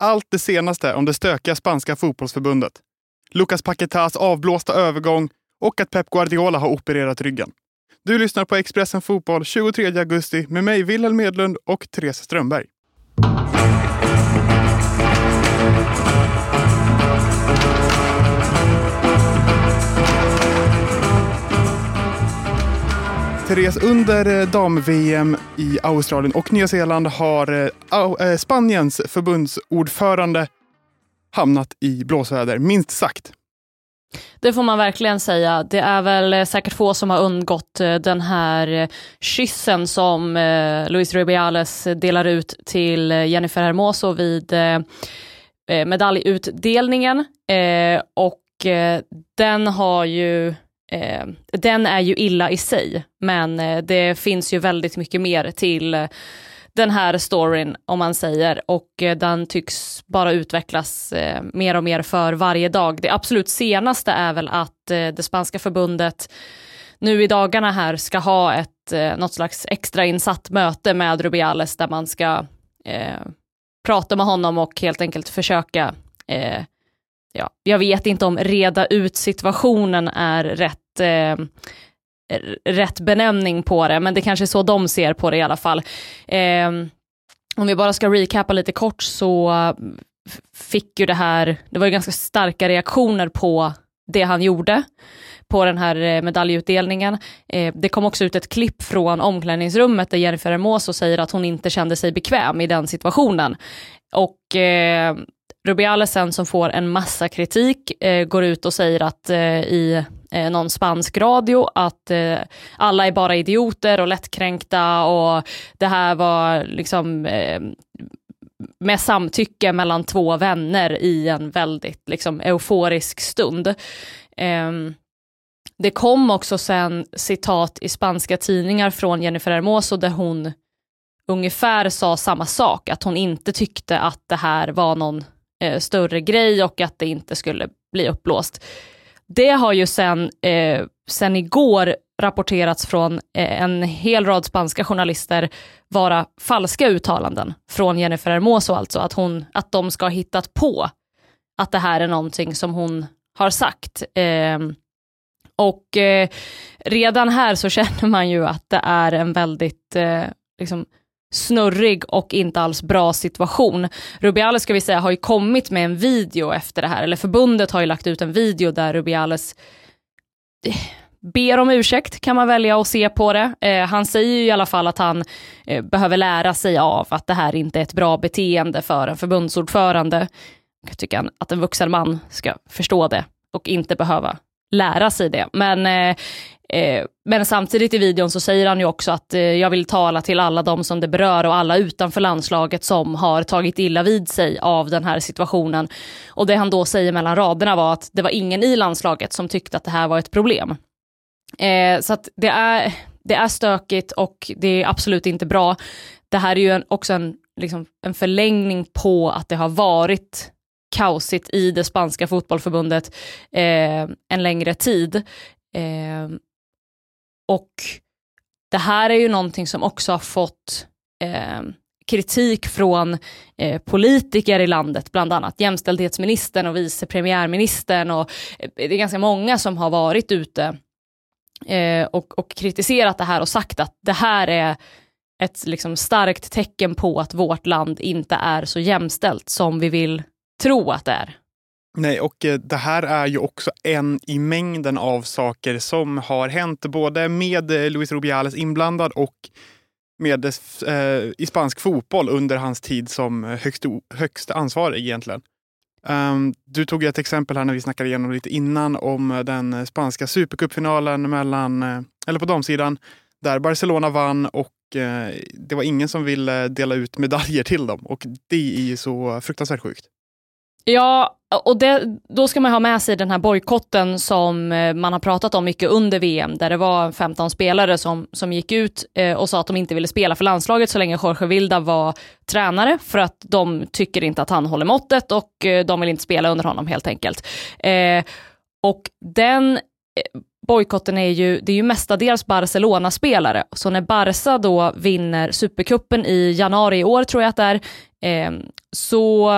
Allt det senaste om det stökiga spanska fotbollsförbundet. Lucas Paquetás avblåsta övergång och att Pep Guardiola har opererat ryggen. Du lyssnar på Expressen Fotboll 23 augusti med mig Wilhelm Edlund och Therese Strömberg. Therese, under dam-VM i Australien och Nya Zeeland har Spaniens förbundsordförande hamnat i blåsväder, minst sagt. Det får man verkligen säga. Det är väl säkert få som har undgått den här kyssen som Luis Rubiales delar ut till Jennifer Hermoso vid medaljutdelningen. Och den har ju... den är ju illa i sig, men det finns ju väldigt mycket mer till den här storyn, om man säger, och den tycks bara utvecklas mer och mer för varje dag. Det absolut senaste är väl att det spanska förbundet nu i dagarna här ska ha något slags extra insatt möte med Rubiales där man ska prata med honom och helt enkelt försöka jag vet inte om reda ut situationen är rätt benämning på det, men det kanske är så de ser på det i alla fall. Om vi bara ska recapa lite kort så fick ju det var ju ganska starka reaktioner på det han gjorde på den här medaljutdelningen. Det kom också ut ett klipp från omklädningsrummet där Jennifer Hermoso säger att hon inte kände sig bekväm i den situationen. Och Rubiales som får en massa kritik går ut och säger att i någon spansk radio att alla är bara idioter och lättkränkta och det här var liksom med samtycke mellan två vänner i en väldigt liksom euforisk stund. Det kom också sen citat i spanska tidningar från Jennifer Hermoso där hon ungefär sa samma sak, att hon inte tyckte att det här var någon större grej och att det inte skulle bli uppblåst. Det har ju sen igår rapporterats från en hel rad spanska journalister vara falska uttalanden från Jennifer Hermoso, alltså att de ska ha hittat på att det här är någonting som hon har sagt. Och redan här så känner man ju att det är en väldigt liksom snurrig och inte alls bra situation. Rubiales, ska vi säga, har ju kommit med en video efter det här, eller förbundet har ju lagt ut en video där Rubiales ber om ursäkt, kan man välja att se på det. Han säger ju i alla fall att han behöver lära sig av att det här inte är ett bra beteende för en förbundsordförande. Jag tycker att en vuxen man ska förstå det och inte behöva lära sig det. Men samtidigt i videon så säger han ju också att jag vill tala till alla de som det berör och alla utanför landslaget som har tagit illa vid sig av den här situationen. Och det han då säger mellan raderna var att det var ingen i landslaget som tyckte att det här var ett problem. Så att det är stökigt och det är absolut inte bra. Det här är ju också en förlängning på att det har varit kaosigt i det spanska fotbollförbundet en längre tid. Och det här är ju någonting som också har fått kritik från politiker i landet, bland annat jämställdhetsministern och vicepremiärministern, och det är ganska många som har varit ute och kritiserat det här och sagt att det här är ett liksom starkt tecken på att vårt land inte är så jämställt som vi vill tro att det är. Nej, och det här är ju också en i mängden av saker som har hänt både med Luis Rubiales inblandad och med i spansk fotboll under hans tid som högst ansvarig egentligen. Du tog ett exempel här när vi snackade igenom lite innan om den spanska supercupfinalen eller på damsidan där Barcelona vann och det var ingen som ville dela ut medaljer till dem, och det är ju så fruktansvärt sjukt. Ja, och då ska man ha med sig den här bojkotten som man har pratat om mycket under VM, där det var 15 spelare som gick ut och sa att de inte ville spela för landslaget så länge Jorge Vilda var tränare, för att de tycker inte att han håller måttet och de vill inte spela under honom helt enkelt. Och den bojkotten är ju mestadels Barcelona-spelare. Så när Barca då vinner Supercupen i januari i år, tror jag att det är, så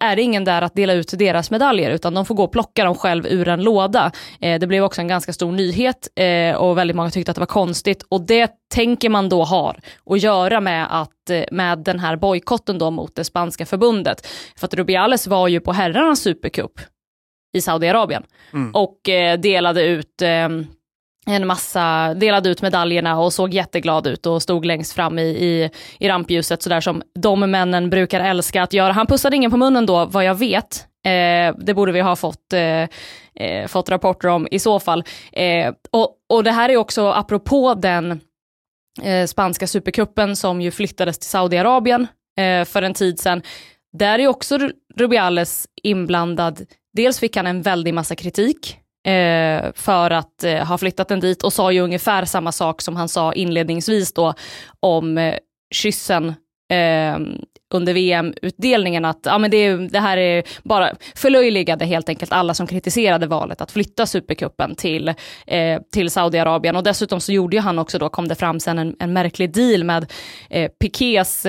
är det ingen där att dela ut deras medaljer, utan de får gå och plocka dem själv ur en låda. Det blev också en ganska stor nyhet och väldigt många tyckte att det var konstigt, och det tänker man då har att göra med, med den här bojkotten då mot det spanska förbundet. För att Rubiales var ju på herrarnas supercup i Saudiarabien och delade ut en massa, delade ut medaljerna och såg jätteglad ut och stod längst fram i rampljuset, så där som de männen brukar älska att göra. Han pussade ingen på munnen då, vad jag vet. Det borde vi ha fått rapporter om i så fall. Och det här är också apropå den spanska supercupen som ju flyttades till Saudiarabien för en tid sedan. Där är också Rubiales inblandad. Dels fick han en väldig massa kritik för att ha flyttat den dit, och sa ju ungefär samma sak som han sa inledningsvis då om kyssen under VM-utdelningen, att ja, men det här är bara förlöjligade helt enkelt alla som kritiserade valet att flytta supercupen till Saudiarabien. Och dessutom så gjorde ju han också då, kom det fram sen, en märklig deal med Piqués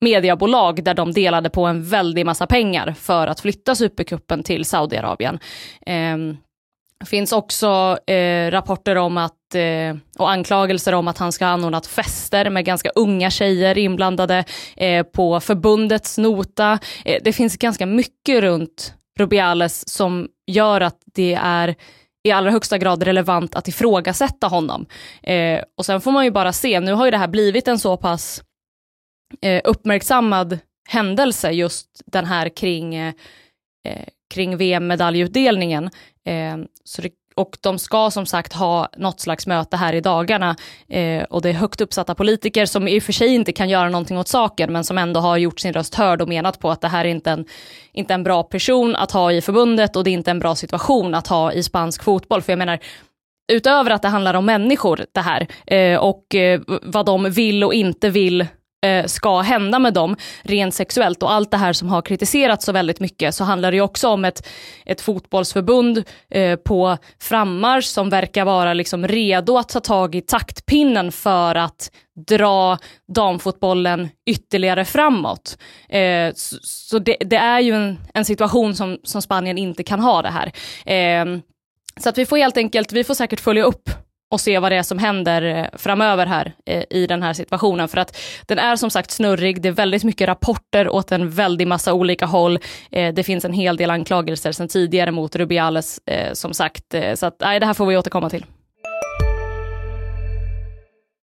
mediebolag, där de delade på en väldig massa pengar för att flytta supercupen till Saudiarabien. Finns också rapporter om att, och anklagelser om att han ska ha anordnat fester med ganska unga tjejer inblandade på förbundets nota. Det finns ganska mycket runt Rubiales som gör att det är i allra högsta grad relevant att ifrågasätta honom. Och sen får man ju bara se, nu har ju det här blivit en så pass uppmärksammad händelse, just den här kring VM-medaljutdelningen, och de ska som sagt ha något slags möte här i dagarna, och det är högt uppsatta politiker som i och för sig inte kan göra någonting åt saken, men som ändå har gjort sin röst hörd och menat på att det här är inte en bra person att ha i förbundet, och det är inte en bra situation att ha i spansk fotboll. För jag menar, utöver att det handlar om människor det här, och vad de vill och inte vill ska hända med dem rent sexuellt och allt det här som har kritiserats så väldigt mycket, så handlar det ju också om ett fotbollsförbund på frammarsch som verkar vara liksom redo att ta tag i taktpinnen för att dra damfotbollen ytterligare framåt. Så det är ju en situation som Spanien inte kan ha det här. Så att vi får säkert följa upp och se vad det är som händer framöver här i den här situationen. För att den är som sagt snurrig. Det är väldigt mycket rapporter åt en väldigt massa olika håll. Det finns en hel del anklagelser sedan tidigare mot Rubiales som sagt. Så att, det här får vi återkomma till.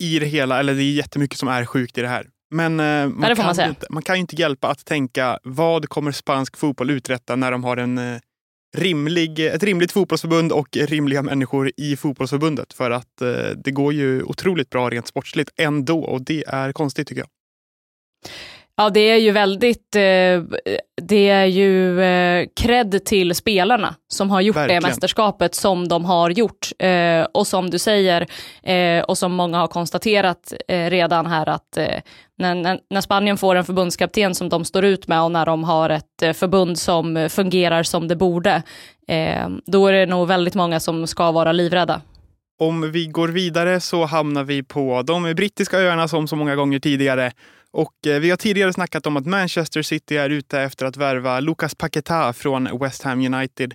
i det hela, eller det är jättemycket som är sjukt i det här. Men man kan ju inte hjälpa att tänka, vad kommer spansk fotboll uträtta när de har ett rimligt fotbollsförbund och rimliga människor i fotbollsförbundet? För att det går ju otroligt bra rent sportsligt ändå, och det är konstigt tycker jag. Ja, det är ju cred till spelarna som har gjort verkligen det mästerskapet som de har gjort. Och som du säger, och som många har konstaterat redan här, att när Spanien får en förbundskapten som de står ut med, och när de har ett förbund som fungerar som det borde, då är det nog väldigt många som ska vara livrädda. Om vi går vidare så hamnar vi på de brittiska öarna som så många gånger tidigare. Och vi har tidigare snackat om att Manchester City är ute efter att värva Lucas Paquetá från West Ham United.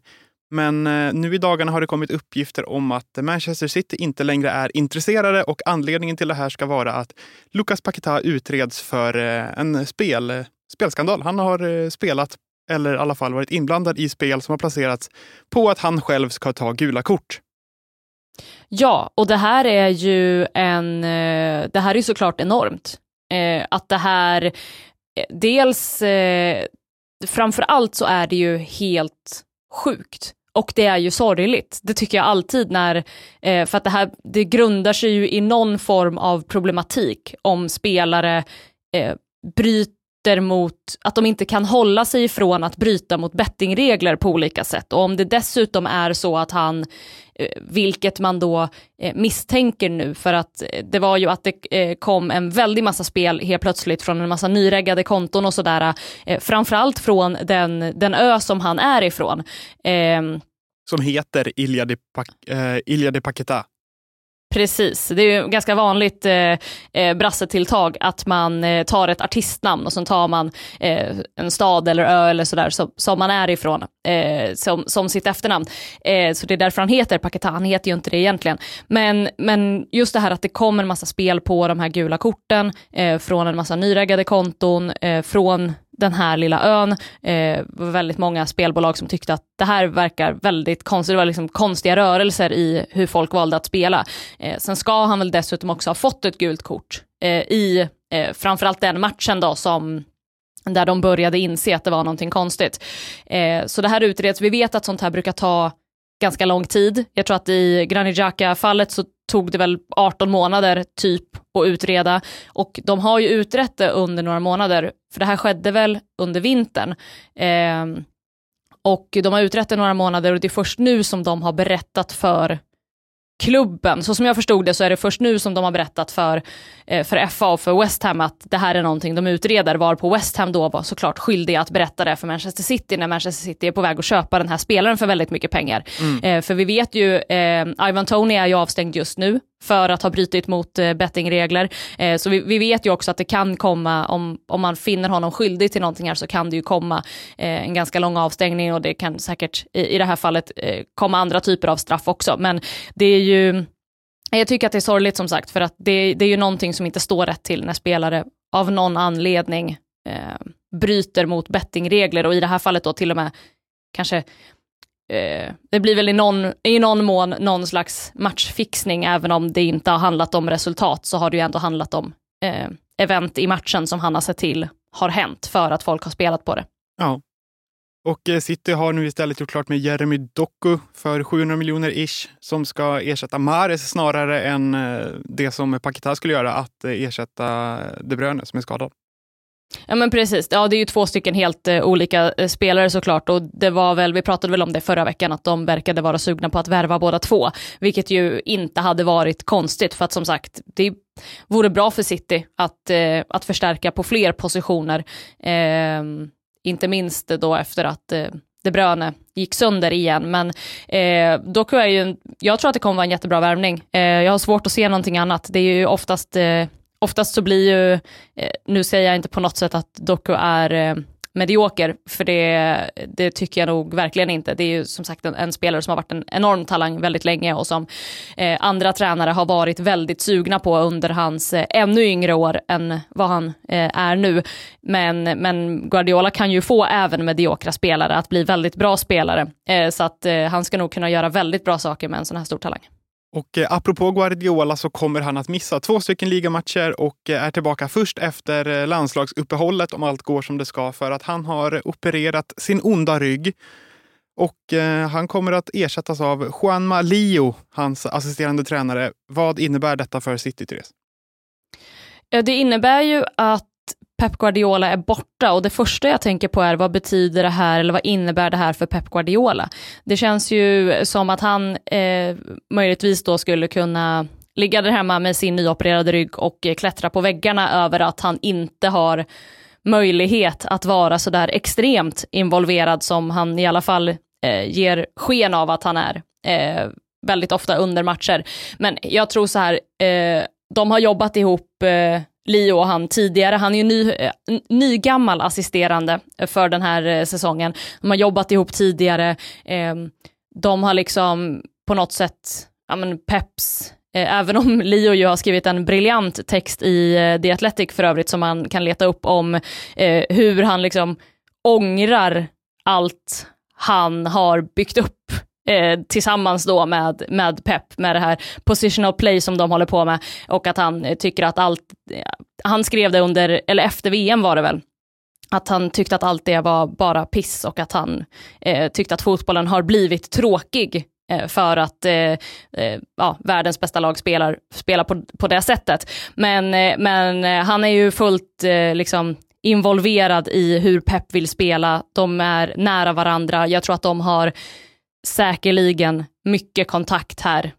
Men nu i dagarna har det kommit uppgifter om att Manchester City inte längre är intresserade, och anledningen till det här ska vara att Lucas Paquetá utreds för en spelskandal. Han har spelat, eller i alla fall varit inblandad i spel som har placerats på att han själv ska ta gula kort. Ja, och det här är ju såklart enormt. Att det här, dels framförallt så är det ju helt sjukt, och det är ju sorgligt. Det tycker jag alltid när, för att det grundar sig ju i någon form av problematik om spelare bryter bryter mot, att de inte kan hålla sig ifrån att bryta mot bettingregler på olika sätt. Och om det dessutom är så att han, vilket man då misstänker nu, för att det var ju att det kom en väldig massa spel helt plötsligt från en massa nyreggade konton och sådär, framförallt från den ö som han är ifrån. Som heter Ilhéu de Paquetá. Precis, det är ju ganska vanligt brassetilltag att man tar ett artistnamn och sen tar man en stad eller ö eller sådär som man är ifrån som sitt efternamn. Så det är därför han heter Paquetá, han heter ju inte det egentligen. Men just det här att det kommer en massa spel på de här gula korten från en massa nyreggade konton, från den här lilla ön. Var väldigt många spelbolag som tyckte att det här verkar väldigt konstigt. Det var liksom konstiga rörelser i hur folk valde att spela. Sen ska han väl dessutom också ha fått ett gult kort i framförallt den matchen då, som där de började inse att det var någonting konstigt. Så det här utreds. Vi vet att sånt här brukar ta ganska lång tid. Jag tror att i Granny Jacka-fallet så tog det väl 18 månader typ att utreda. Och de har ju utrett det under några månader. För det här skedde väl under vintern. Och de har utrett det några månader och det är först nu som de har berättat för klubben. Så som jag förstod det så är det först nu som de har berättat för FA och för West Ham att det här är någonting de utreder, var på West Ham då var såklart skyldiga att berätta det för Manchester City när Manchester City är på väg att köpa den här spelaren för väldigt mycket pengar. För vi vet ju, Ivan Toney är ju avstängd just nu för att ha brytit mot bettingregler. Så vi vet ju också att det kan komma, om man finner honom skyldig till någonting här, så kan det ju komma en ganska lång avstängning, och det kan säkert i det här fallet komma andra typer av straff också. Men det är ju, jag tycker att det är sorgligt som sagt, för att det är ju någonting som inte står rätt till när spelare av någon anledning bryter mot bettingregler, och i det här fallet då till och med kanske... Det blir väl i någon mån någon slags matchfixning, även om det inte har handlat om resultat, så har det ju ändå handlat om event i matchen som han har sett till har hänt för att folk har spelat på det. Ja, och City har nu istället gjort klart med Jeremy Doku för 700 miljoner ish, som ska ersätta Mahrez snarare än det som Paquetá skulle göra, att ersätta De Bruyne som är skadad. Ja men precis, ja, det är ju två stycken helt olika spelare såklart, och det var väl, vi pratade väl om det förra veckan, att de verkade vara sugna på att värva båda två, vilket ju inte hade varit konstigt, för att som sagt, det vore bra för City att förstärka på fler positioner, inte minst då efter att De Bruyne gick sönder igen. Men dock är ju, jag tror att det kommer vara en jättebra värvning. Jag har svårt att se någonting annat. Det är ju oftast så blir ju, nu säger jag inte på något sätt att Doku är medioker, för det tycker jag nog verkligen inte. Det är ju som sagt en spelare som har varit en enorm talang väldigt länge, och som andra tränare har varit väldigt sugna på under hans ännu yngre år än vad han är nu. Men Guardiola kan ju få även mediokra spelare att bli väldigt bra spelare, så att han ska nog kunna göra väldigt bra saker med en sån här stor talang. Och apropå Guardiola så kommer han att missa 2 stycken ligamatcher och är tillbaka först efter landslagsuppehållet, om allt går som det ska, för att han har opererat sin onda rygg. Och han kommer att ersättas av Juanma Lillo, hans assisterande tränare. Vad innebär detta för City, Therese? Det innebär ju att Pep Guardiola är borta, och det första jag tänker på är, vad betyder det här, eller vad innebär det här för Pep Guardiola? Det känns ju som att han möjligtvis då skulle kunna ligga där hemma med sin nyopererade rygg och klättra på väggarna över att han inte har möjlighet att vara så där extremt involverad som han i alla fall ger sken av att han är väldigt ofta under matcher. Men jag tror så här, de har jobbat ihop Lillo och han tidigare. Han är ju nygammal assisterande för den här säsongen. De har jobbat ihop tidigare. De har liksom på något sätt, ja men Peps, även om Lillo ju har skrivit en briljant text i The Athletic för övrigt, som man kan leta upp, om hur han liksom ångrar allt han har byggt upp tillsammans då med Pep, med det här positional play som de håller på med, och att han tycker att allt, han skrev det under, eller efter VM var det väl, att han tyckte att allt det var bara piss, och att han tyckte att fotbollen har blivit tråkig för att ja, världens bästa lag spelar på det sättet. Men han är ju fullt liksom involverad i hur Pep vill spela. De är nära varandra. Jag tror att de har säkerligen mycket kontakt här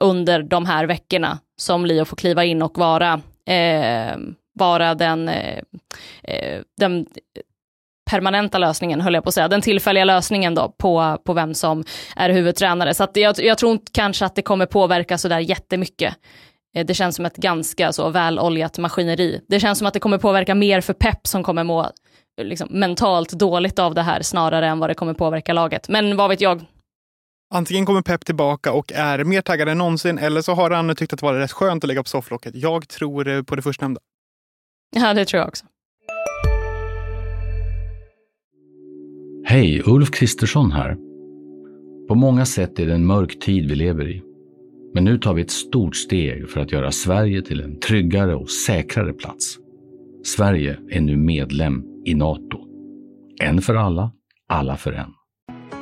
under de här veckorna som Leo får kliva in och vara den permanenta lösningen, höll jag på att säga. Den tillfälliga lösningen då på vem som är huvudtränare. Så att jag tror inte kanske att det kommer påverka så där jättemycket. Det känns som ett ganska så väloljat maskineri. Det känns som att det kommer påverka mer för Pep som kommer må liksom mentalt dåligt av det här snarare än vad det kommer påverka laget. Men vad vet jag? Antingen kommer Pep tillbaka och är mer taggad än någonsin, eller så har han tyckt att det var rätt skönt att lägga på sofflocket. Jag tror på det förstnämnda. Ja, det tror jag också. Hej, Ulf Kristersson här. På många sätt är det en mörk tid vi lever i. Men nu tar vi ett stort steg för att göra Sverige till en tryggare och säkrare plats. Sverige är nu medlem i NATO. En för alla, alla för en.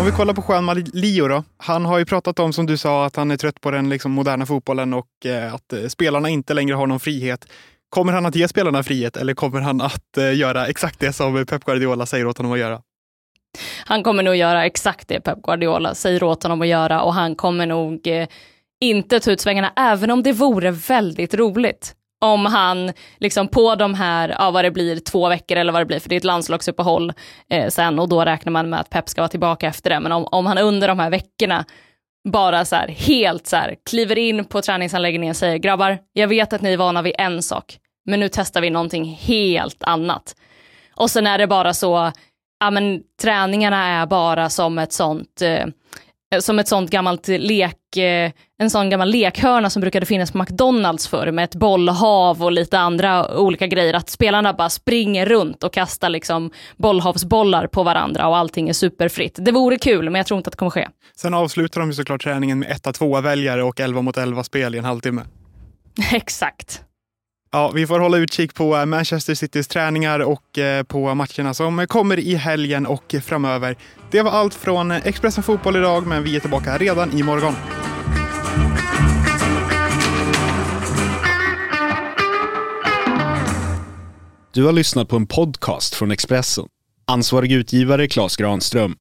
Om vi kollar på Juanma Lillo då. Han har ju pratat om, som du sa, att han är trött på den liksom moderna fotbollen och att spelarna inte längre har någon frihet. Kommer han att ge spelarna frihet, eller kommer han att göra exakt det som Pep Guardiola säger åt honom att göra? Han kommer nog göra exakt det Pep Guardiola säger åt honom att göra, och han kommer nog inte ta ut svängarna, även om det vore väldigt roligt. Om han liksom på de här, vad det blir, 2 veckor eller vad det blir, för det är ett landslagsuppehåll sen, och då räknar man med att Pep ska vara tillbaka efter det. Men om han under de här veckorna bara så här, helt så här, kliver in på träningsanläggningen och säger: grabbar, jag vet att ni är vana vid en sak, men nu testar vi någonting helt annat. Och sen är det bara så, ja men träningarna är bara som ett sånt gammalt en sån gammal lekhörna som brukade finnas på McDonalds förr, med ett bollhav och lite andra olika grejer, att spelarna bara springer runt och kastar liksom bollhavsbollar på varandra och allting är superfritt. Det vore kul, men jag tror inte att det kommer ske. Sen avslutar de ju såklart träningen med 1-2-väljare och 11-mot-11 spel i en halvtimme. Exakt. Ja, vi får hålla utkik på Manchester Citys träningar och på matcherna som kommer i helgen och framöver. Det var allt från Expressen Fotboll idag, men vi är tillbaka redan imorgon. Du har lyssnat på en podcast från Expressen. Ansvarig utgivare Claes Granström.